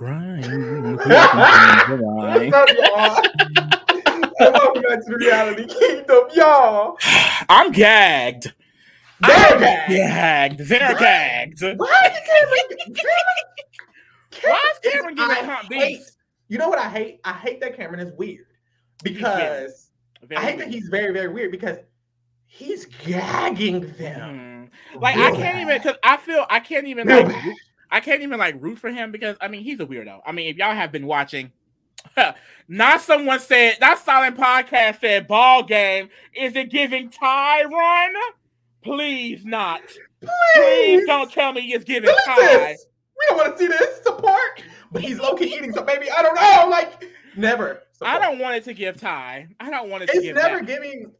grind. Welcome back to Reality Kingdom, y'all. I'm gagged. They're gagged. Why is Cameron? Why is Cameron getting hot beats? You know what I hate? I hate that Cameron is weird because that he's very, very weird because he's gagging them. Like I can't even because I can't even root for him because I mean he's a weirdo. I mean if y'all have been watching. Not Silent Podcast said ball game. Is it giving Tyron? Please not. Please don't tell me it's giving Ty. We don't want to see this support. But he's low key eating, so maybe I don't know. Like never. Support. I don't want it to give Ty. I don't want it to give. It's never giving.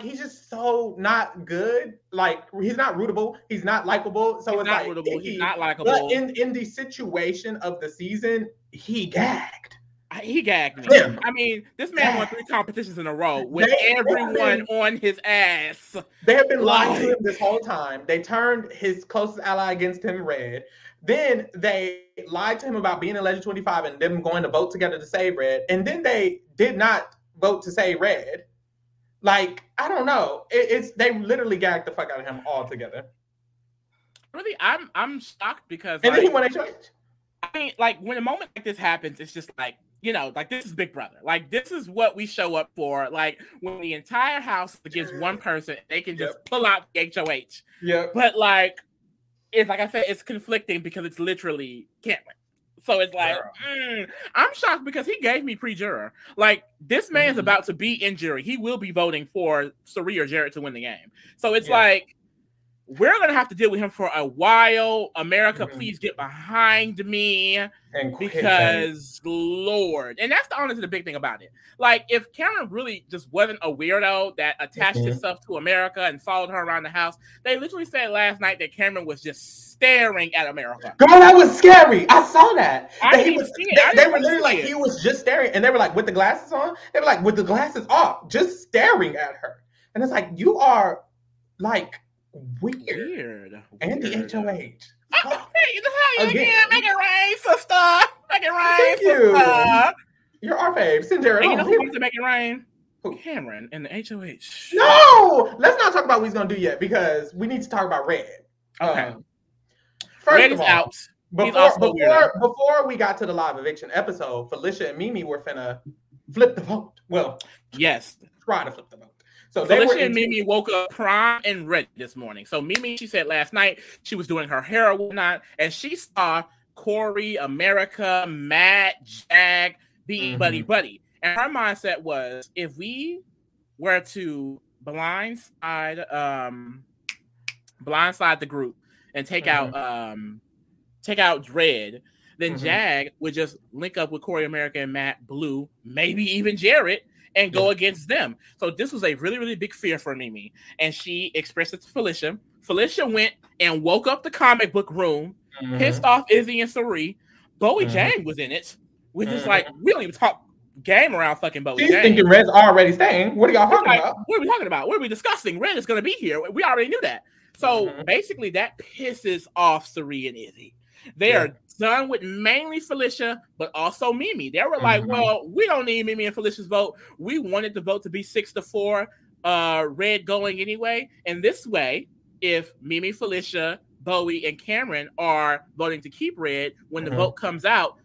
He's just so not good. Like he's not rootable. He's not likable. So it's not rootable. He's not likable. But in the situation of the season, he gagged. He gagged me. Yeah. I mean, this man won 3 competitions in a row with everyone on his ass. They have been lying to him this whole time. They turned his closest ally against him red. Then they lied to him about being in Legend 25 and them going to vote together to save red. And then they did not vote to save red. Like, I don't know. They literally gagged the fuck out of him altogether. Really, I'm shocked because... And then he won a challenge. I mean, like, when a moment like this happens, it's just like, you know, like this is Big Brother. Like this is what we show up for. Like when the entire house against one person, they can just pull out the HOH. Yeah. But like, it's like I said, it's conflicting because it's literally Cameron. So it's like, I'm shocked because he gave me pre-juror. Like this man's about to be in jury. He will be voting for Suri or Jared to win the game. So it's like, we're gonna have to deal with him for a while. America, please get behind me because Lord, and that's the honestly the big thing about it. Like, if Cameron really just wasn't a weirdo that attached himself to America and followed her around the house, they literally said last night that Cameron was just staring at America. Girl, that was scary. I saw that. They were literally like, he was just staring, and they were like, with the glasses on, they were like, with the glasses off, just staring at her. And it's like, you are like. Weird. And the HOH. Oh, hey, this is how you again. Make it rain, sister. Make it rain, sister. You're our babe. Send Jared home. You know who wants to make it rain? Who? Cameron and the HOH. No! Let's not talk about what he's going to do yet because we need to talk about Red. Okay. First Red is of all, out. Before we got to the live eviction episode, Felicia and Mimi were finna flip the vote. Well, yes. Try to flip the vote. So Felicia and Mimi woke up prime and ready this morning. So Mimi, she said last night she was doing her hair or whatnot, and she saw Corey, America, Matt, Jag being buddy-buddy. And her mindset was, if we were to blindside the group and take out Dredd, then Jag would just link up with Corey, America, and Matt, Blue, maybe even Jared, and go against them. So this was a really, really big fear for Mimi. And she expressed it to Felicia. Felicia went and woke up the comic book room, pissed off Izzy and Suri. Bowie Jang was in it, which is like, we don't even talk game around fucking Bowie Jang. She's thinking Red's already staying. What are y'all talking about? What are we talking about? What are we discussing? Red is going to be here. We already knew that. So basically that pisses off Suri and Izzy. They are done with mainly Felicia, but also Mimi. They were like, well, we don't need Mimi and Felicia's vote. We wanted the vote to be 6-4, Red going anyway. And this way, if Mimi, Felicia, Bowie, and Cameron are voting to keep Red, when the vote comes out,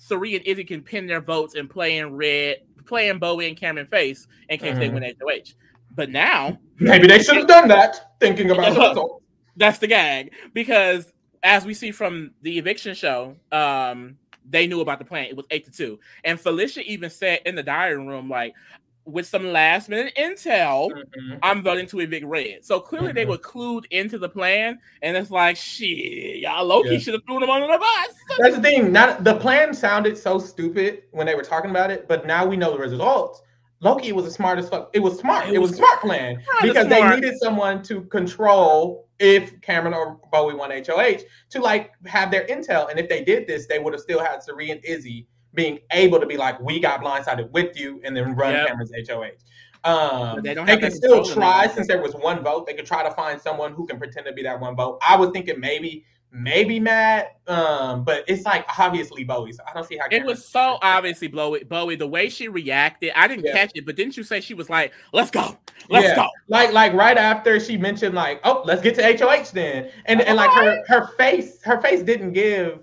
Suri and Izzy can pin their votes and play in Red, playing Bowie and Cameron face in case they win HOH. But now... Maybe they should have done that, thinking about the result. That's the gag, because... As we see from the eviction show, they knew about the plan. It was 8-2. And Felicia even said in the diary room, like, with some last minute intel, I'm voting to evict Red. So clearly they were clued into the plan. And it's like, shit, y'all low-key should have thrown them under the bus. That's the thing. The plan sounded so stupid when they were talking about it. But now we know the results. Loki was the smartest fuck. It was smart. It was a smart plan because they needed someone to control if Cameron or Bowie won HOH to like have their intel. And if they did this, they would have still had Suri and Izzy being able to be like, we got blindsided with you and then run Cameron's HOH. They could still try since there was one vote. They could try to find someone who can pretend to be that one vote. I was thinking maybe maybe Matt, but it's like obviously Bowie. So I don't see how it was so obviously Bowie. The way she reacted, I didn't catch it, but didn't you say she was like, "Let's go, let's go"? Like right after she mentioned, like, "Oh, let's get to HOH then," and like her face didn't give.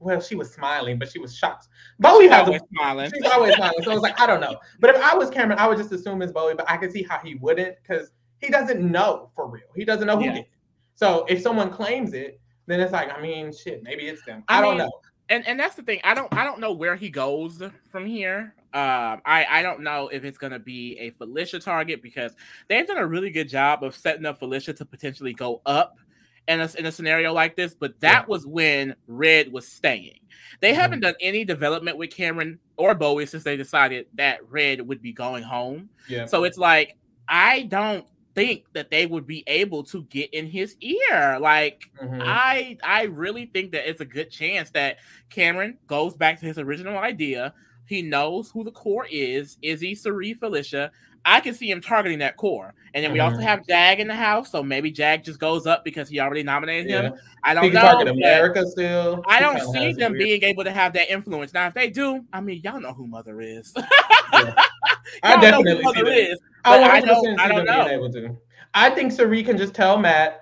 Well, she was smiling, but she was shocked. Bowie has always smiling. She's always smiling. So I was like, I don't know. But if I was Cameron, I would just assume it's Bowie. But I could see how he wouldn't, because he doesn't know for real. He doesn't know who did it. So if someone claims it, then it's like, I mean, shit, maybe it's them. I don't know. And that's the thing. I don't know where he goes from here. I don't know if it's going to be a Felicia target, because they've done a really good job of setting up Felicia to potentially go up in a scenario like this. But that was when Red was staying. They haven't done any development with Cameron or Bowie since they decided that Red would be going home. Yeah. So it's like, I don't think that they would be able to get in his ear. Like, I really think that it's a good chance that Cameron goes back to his original idea. He knows who the core is. Izzy, Sari, Felicia. I can see him targeting that core. And then we also have Jag in the house. So maybe Jag just goes up because he already nominated him. I don't know. Target America still. I don't see them being able to have that influence. Now, if they do, I mean, y'all know who Mother is. I definitely know who Mother is. I don't know. I think Sari can just tell Matt,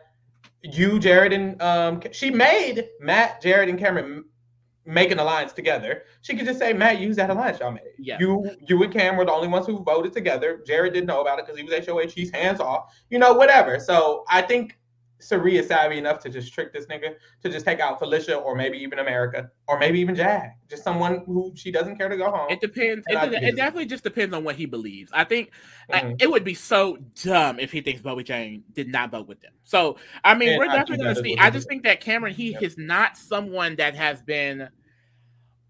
you, Jared, and she made Matt, Jared, and Cameron make an alliance together. She could just say, Matt, use that alliance y'all made. Yeah. You and Cam were the only ones who voted together. Jared didn't know about it because he was HOH. He's hands off. You know, whatever. So I think Sari is savvy enough to just trick this nigga to just take out Felicia, or maybe even America, or maybe even Jag. Just someone who she doesn't care to go home. It depends. It definitely just depends on what he believes. I think it would be so dumb if he thinks Bowie Jane did not vote with them. So, I mean, we're definitely going to see. I just think that Cameron, he is not someone that has been,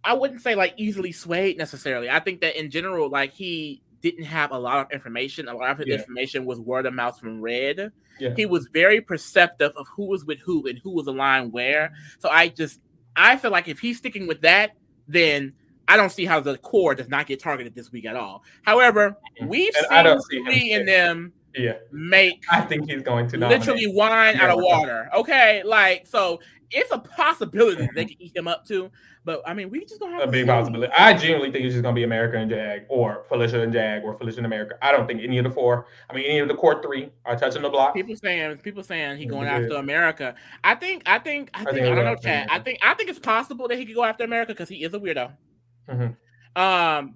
I wouldn't say like easily swayed necessarily. I think that in general, like he didn't have a lot of information. A lot of his information was word of mouth from Red. Yeah. He was very perceptive of who was with who and who was aligned where. So I feel like if he's sticking with that, then I don't see how the core does not get targeted this week at all. However, we've seen me and them make. I think he's going to literally wine out of water. Okay, like so. It's a possibility they can eat him up too, but I mean, we just gonna have a big possibility. I genuinely think it's just gonna be America and Jag, or Felicia and Jag, or Felicia and America. I don't think any of the four. I mean, any of the core three are touching the block. People saying he going after America. I think I don't know, Chad. I think it's possible that he could go after America because he is a weirdo.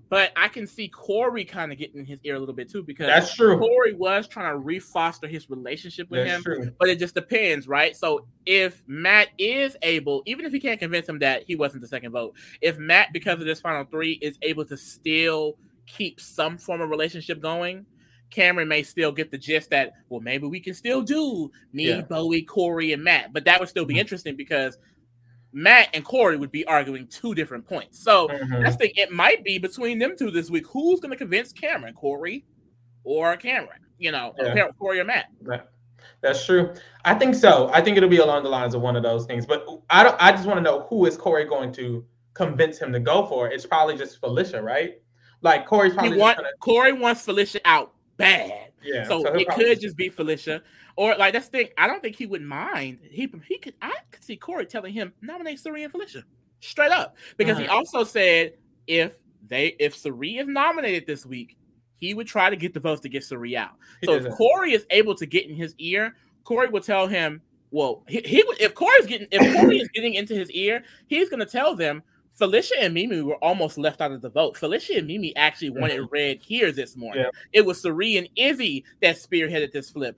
But I can see Corey kind of getting in his ear a little bit too, because that's true. Corey was trying to re-foster his relationship with him, but it just depends, right? So if Matt is able, even if he can't convince him that he wasn't the second vote, if Matt, because of this final three, is able to still keep some form of relationship going, Cameron may still get the gist that, well, maybe we can still do me, Bowie, Corey, and Matt. But that would still be interesting because Matt and Corey would be arguing two different points. So I think it might be between them two this week. Who's going to convince Cameron, Corey or Cameron? You know, or Corey or Matt. Right. That's true. I think so. I think it'll be along the lines of one of those things. But I just want to know, who is Corey going to convince him to go for? It's probably just Felicia, right? Like Corey's probably Corey wants Felicia out bad. Yeah, so it could just be Felicia, or like that's the thing. I don't think he would mind. I could see Corey telling him nominate Sari and Felicia straight up, because he also said if Sari is nominated this week, he would try to get the votes to get Sari out. So if Corey is able to get in his ear, Corey will tell him. Well, he would if Corey is getting into his ear, he's going to tell them. Felicia and Mimi were almost left out of the vote. Felicia and Mimi actually wanted Red here this morning. Yeah. It was Sari and Izzy that spearheaded this flip.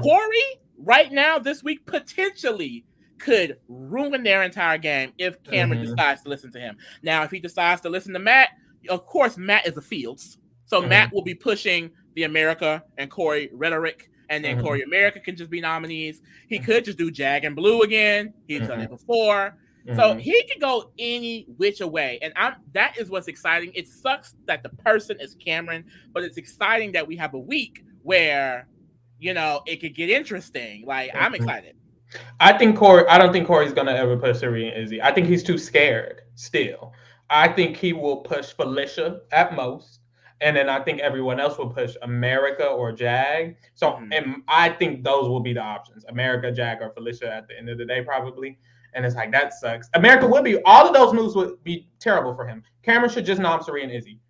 Corey, right now, this week, potentially could ruin their entire game if Cameron decides to listen to him. Now, if he decides to listen to Matt, of course, Matt is a Fields. So Matt will be pushing the America and Corey rhetoric. And then Corey America can just be nominees. He could just do Jag and Blue again. He's done it before. So he could go any which way, and that is what's exciting. It sucks that the person is Cameron, but it's exciting that we have a week where, you know, it could get interesting. Like I'm excited. I don't think Corey's gonna ever push Sari and Izzy. I think he's too scared still. I think he will push Felicia at most. And then I think everyone else will push America or Jag. So and I think those will be the options. America, Jag, or Felicia at the end of the day, probably. And it's like, that sucks. America would be, all of those moves would be terrible for him. Cameron should just nom Sari and Izzy.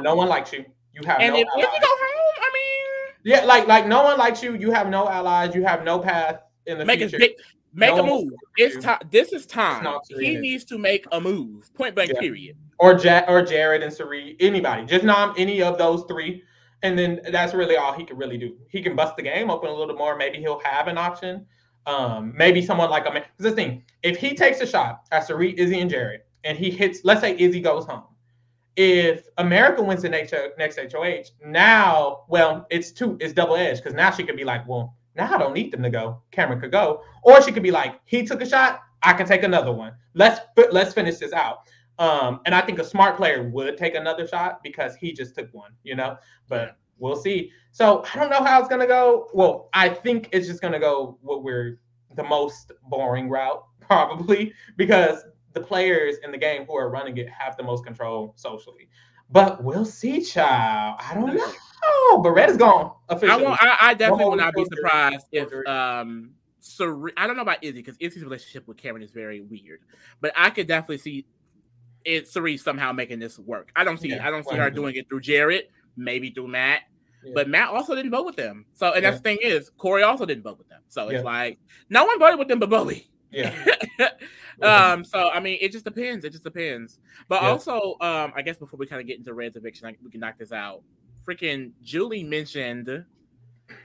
No one likes you. You have and no allies. And if Izzy go home, I mean. Yeah, like no one likes you. You have no allies. You have no path in the future. Make a move. It's time. This is time. He needs to make a move. Point blank, period. Or Jared and Sari, anybody. Just nom any of those three. And then that's really all he can really do. He can bust the game open a little more. Maybe he'll have an option. Maybe someone like a – this thing, if he takes a shot at Sari, Izzy, and Jared, and he hits – let's say Izzy goes home. If America wins the next HOH, now – well, it's double-edged because now she could be like, well, now I don't need them to go. Cameron could go. Or she could be like, he took a shot. I can take another one. Let's finish this out. And I think a smart player would take another shot because he just took one, you know. But – we'll see. So I don't know how it's going to go. Well, I think it's just going to go the most boring route, probably, because the players in the game who are running it have the most control socially. But we'll see, child. I don't know. But Red is gone officially. I definitely will not be surprised if Sari. I don't know about Izzy, because Izzy's relationship with Cameron is very weird. But I could definitely see Sari somehow making this work. I don't see her doing it through Jared. Maybe through Matt, but Matt also didn't vote with them. So, and that's the thing is, Corey also didn't vote with them. So it's like, no one voted with them but Bowie. Yeah. So, I mean, it just depends. But also, I guess before we kind of get into Red's eviction, we can knock this out. Freaking Julie mentioned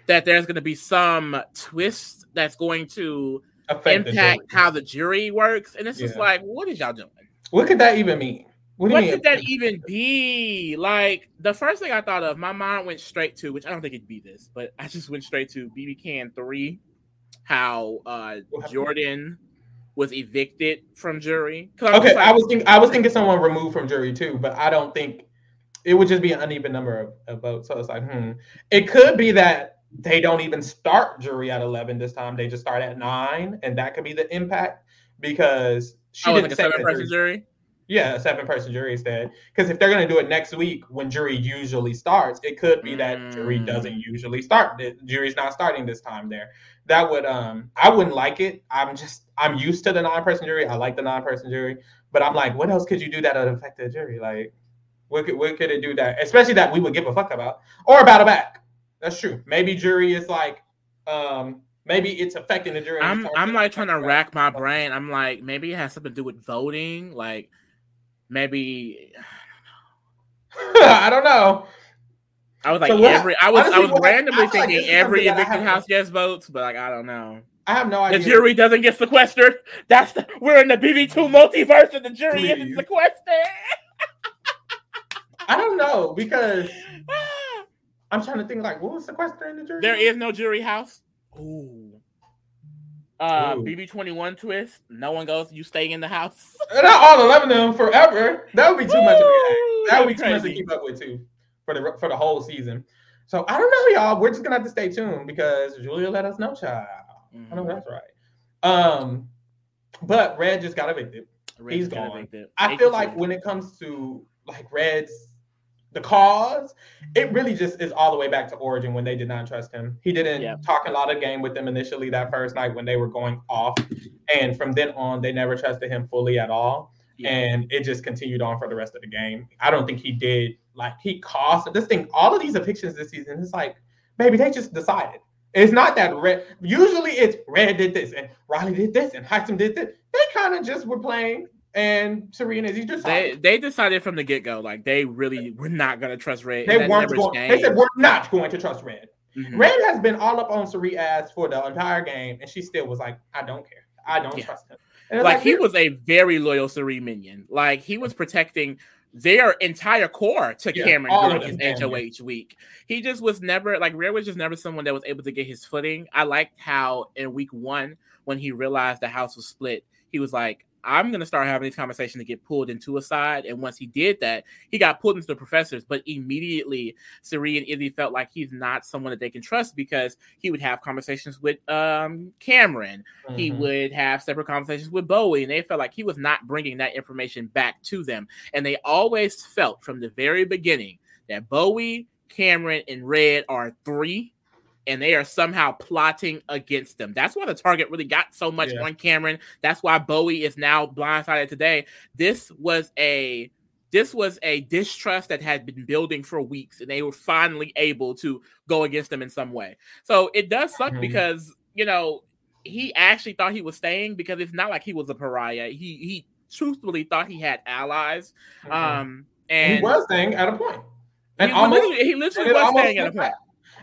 that there's going to be some twist that's going to impact how the jury works. And it's just like, what is y'all doing? What could that even mean? What could that even be? Like, the first thing I thought of, my mind went straight to, which I don't think it'd be this, but I just went straight to BB Can 3, how Jordan was evicted from jury. Okay, I was thinking someone removed from jury too, but I don't think it would just be an uneven number of votes. So it's like, it could be that they don't even start jury at 11 this time. They just start at 9, and that could be the impact because she didn't like a 7-person jury. Yeah, a 7-person jury instead. Because if they're going to do it next week when jury usually starts, it could be that jury doesn't usually start. The jury's not starting this time there. That would, I wouldn't like it. I'm used to the 9-person jury. I like the 9-person jury. But I'm like, what else could you do that would affect the jury? Like, what could it do that? Especially that we would give a fuck about. Or about a back. That's true. Maybe jury is like, maybe it's affecting the jury. I'm like trying to rack my brain. I'm like, maybe it has something to do with voting. Like, maybe I don't know. I was like I was randomly thinking every evicted house guest votes, but like I don't know. I have no idea. The jury doesn't get sequestered. We're in the BB2 multiverse, and the jury isn't sequestered. I don't know because I'm trying to think like what was sequestering the jury? There is no jury house. Ooh. BB 21 twist. No one goes. You stay in the house. Not all 11 of them forever. That would be too much. That would be too much to keep up with too for the whole season. So I don't know, y'all. We're just gonna have to stay tuned because Julia let us know, child. I know that's right. But Red just got evicted. He's gone. I feel like when it comes to like Red's. The cause, it really just is all the way back to origin when they did not trust him. He didn't talk a lot of game with them initially that first night when they were going off. And from then on, they never trusted him fully at all. Yeah. And it just continued on for the rest of the game. I don't think he did. Like, he caused this thing. All of these evictions this season, it's like, baby, they just decided. It's not that Red. Usually it's Red did this and Riley did this and Heisem did this. They kind of just were playing. And Serena, they decided from the get-go, like they really were not going to trust Red. They said we're not going to trust Red. Mm-hmm. Red has been all up on Serena ass for the entire game, and she still was like, "I don't care. I don't trust him." And like he was a very loyal Serena minion. Like he was protecting their entire core to Cameron during his HOH week. He just was never like Red was just never someone that was able to get his footing. I liked how in week 1 when he realized the house was split, he was like. I'm going to start having these conversations to get pulled into a side. And once he did that, he got pulled into the professors. But immediately, Sari and Izzy felt like he's not someone that they can trust because he would have conversations with Cameron. Mm-hmm. He would have separate conversations with Bowie. And they felt like he was not bringing that information back to them. And they always felt from the very beginning that Bowie, Cameron, and Red are three, and they are somehow plotting against them. That's why the target really got so much on Cameron. That's why Bowie is now blindsided today. This was a distrust that had been building for weeks, and they were finally able to go against them in some way. So it does suck because, you know, he actually thought he was staying, because it's not like he was a pariah. He truthfully thought he had allies. And he was staying at a point. And he literally was staying at a point.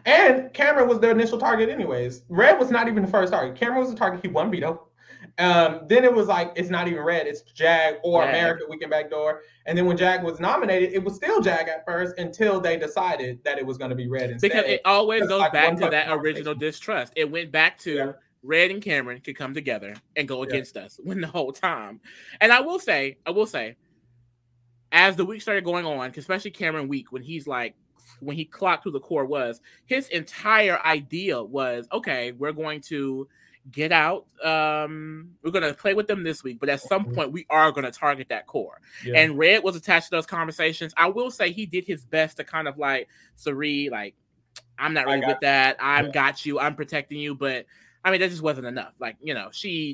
And Cameron was their initial target anyways. Red was not even the first target. Cameron was the target. He won veto. Then it was like, it's not even Red. It's Jag or America We Can Backdoor. And then when Jag was nominated, it was still Jag at first until they decided that it was going to be Red instead. Because it always goes like back to that original distrust. It went back to... Yeah. Red and Cameron could come together and go against us when the whole time. And I will say, as the week started going on, especially Cameron week, when he clocked who the core was, his entire idea was, okay, we're going to get out. We're going to play with them this week, but at some point we are going to target that core. Yeah. And Red was attached to those conversations. I will say he did his best to kind of like, Sari, like, I'm not really with that. I've got you. I'm protecting you. But I mean, that just wasn't enough. Like, you know,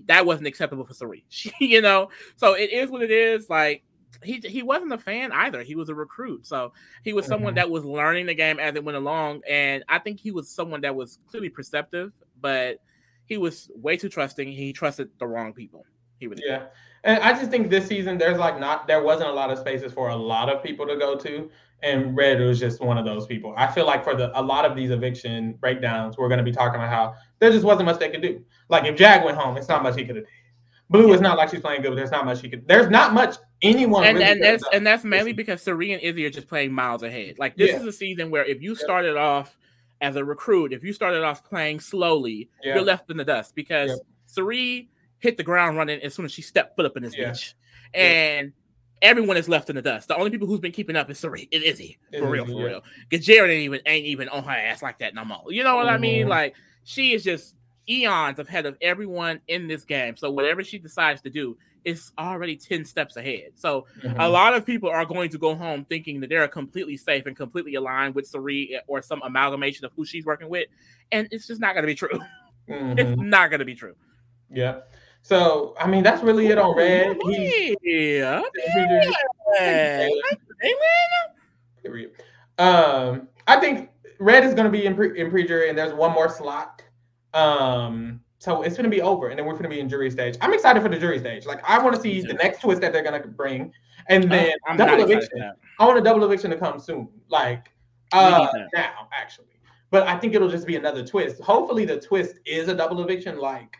that wasn't acceptable for Sari. You know, so it is what it is. Like, he wasn't a fan either. He was a recruit. So he was someone that was learning the game as it went along. And I think he was someone that was clearly perceptive, but he was way too trusting. He trusted the wrong people. He was. Yeah. And I just think this season, there wasn't a lot of spaces for a lot of people to go to. And Red was just one of those people. I feel like for a lot of these eviction breakdowns, we're going to be talking about how there just wasn't much they could do. Like, if Jag went home, it's not much he could have done. Blue is not like she's playing good, but there's not much she could. There's not much anyone. And that's mainly because Sari and Izzy are just playing miles ahead. Like, this is a season where if you started off as a recruit, if you started off playing slowly, you're left in the dust because Sari hit the ground running as soon as she stepped foot up in this bitch. And everyone is left in the dust. The only people who's been keeping up is Sari. It is he. For real. Because Jared ain't even on her ass like that no more. You know what I mean? Like, she is just eons ahead of everyone in this game. So whatever she decides to do, it's already 10 steps ahead. So a lot of people are going to go home thinking that they're completely safe and completely aligned with Sari or some amalgamation of who she's working with. And it's just not going to be true. It's not going to be true. Yeah. So, I mean, that's really it on Red. Period. I think Red is going to be in pre jury, and there's one more slot. So it's going to be over, and then we're going to be in jury stage. I'm excited for the jury stage. Like, I want to see the next twist that they're going to bring, and then double eviction. I want a double eviction to come soon, like now, actually. But I think it'll just be another twist. Hopefully, the twist is a double eviction, like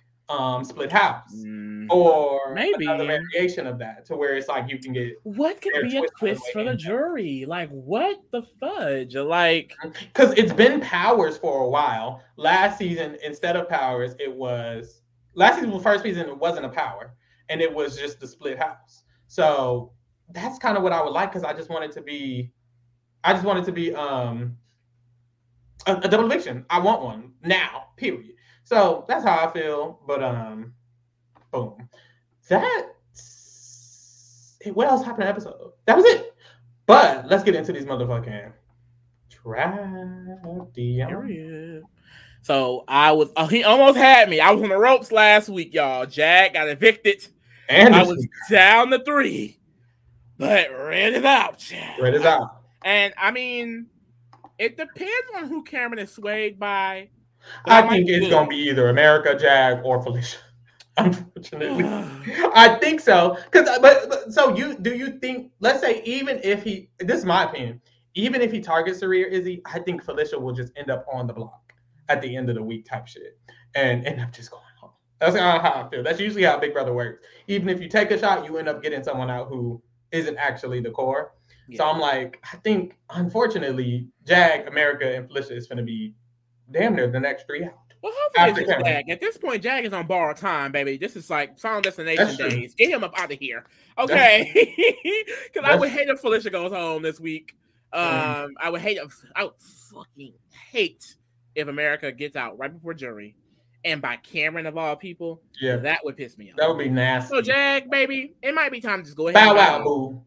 split house or maybe another variation of that to where it's like you can get what could be a twist for the jury. Like, what the fudge? Like, because it's been powers for a while. Last season, instead of powers, first season, it wasn't a power and it was just the split house. So that's kind of what I would like, because I just want it to be a double eviction. I want one now, period. So that's how I feel, but boom. What else happened in the episode? That was it. But let's get into these motherfucking trivia. So he almost had me. I was on the ropes last week, y'all. Jag got evicted. And I was down to 3, but Red is out. Red is out. And I mean, it depends on who Cameron is swayed by. I think it's going to be either America, Jag, or Felicia. Unfortunately, I think so. But do you think? Let's say even if he, this is my opinion, even if he targets Sari or Izzy, I think Felicia will just end up on the block at the end of the week type shit, and end up just going home. That's how I feel. That's usually how Big Brother works. Even if you take a shot, you end up getting someone out who isn't actually the core. Yeah. So I'm like, I think unfortunately, Jag, America, and Felicia is going to be damn near the next 3 out. Well, hopefully it's Jag. At this point, Jag is on borrowed time, baby. This is like Final Destination days. Get him up out of here. Okay. Because I would hate if Felicia goes home this week. I would fucking hate if America gets out right before jury. And by Cameron, of all people, that would piss me off. That would be nasty. So, Jag, baby, it might be time to just go ahead. Bow wow, boo.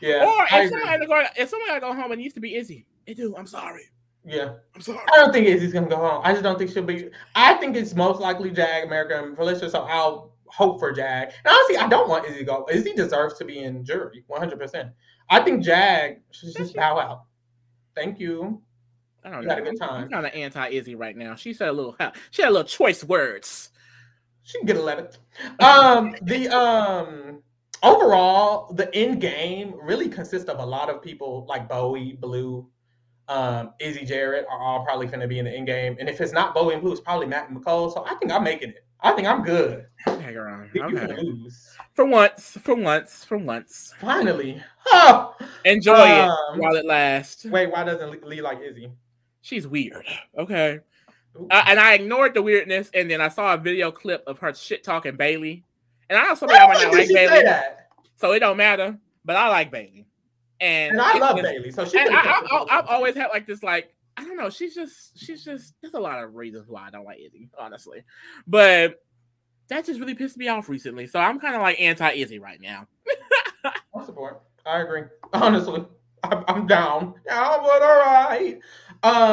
Yeah. Or if someone gotta go home, it needs to be Izzy. It do. I'm sorry. Yeah. I'm sorry. I don't think Izzy's gonna go home. I just don't think she'll be. I think it's most likely Jag, America, and Felicia. So I'll hope for Jag. And honestly, I don't want Izzy to go. Izzy deserves to be in jury, 100%. I think Jag should just bow out. Thank you. I don't know. You had a good time. I'm kind of anti-Izzy right now. She said a little choice words. She can get 11th. Overall, the end game really consists of a lot of people like Bowie, Blue, Izzy, Jarrett are all probably going to be in the end game. And if it's not Bowie and Blue, it's probably Matt and McCole. So I think I'm making it. I think I'm good. Hang on. Lose. For once. Finally. Oh. Enjoy it while it lasts. Wait, why doesn't Lee like Izzy? She's weird. Okay. And I ignored the weirdness, and then I saw a video clip of her shit talking Bailey. And I know some y'all might not like Bailey, so it don't matter. But I like Bailey, and I love Bailey. So she. I've always had like this, like I don't know. She's just. There's a lot of reasons why I don't like Izzy, honestly. But that just really pissed me off recently. So I'm kind of like anti-Izzy right now. I support. I agree. Honestly, I'm down. Down, but all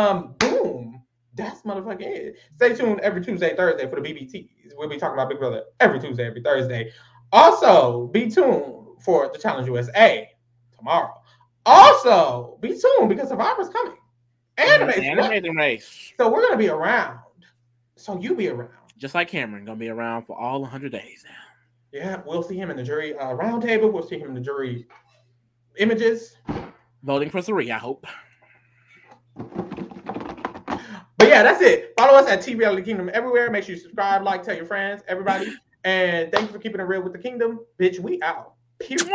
right. Boom. That's motherfucking it. Stay tuned every Tuesday, Thursday for the BBTs. We'll be talking about Big Brother every Tuesday, every Thursday. Also, be tuned for the Challenge USA tomorrow. Also, be tuned because Survivor's coming. Amazing Race. So we're going to be around. So you be around. Just like Cameron, going to be around for all 100 days now. Yeah, we'll see him in the jury roundtable. We'll see him in the jury images. Voting for 3, I hope. But yeah, that's it. Follow us at T-Reality Kingdom everywhere. Make sure you subscribe, like, tell your friends, everybody. And thank you for keeping it real with the kingdom. Bitch, we out. Peace.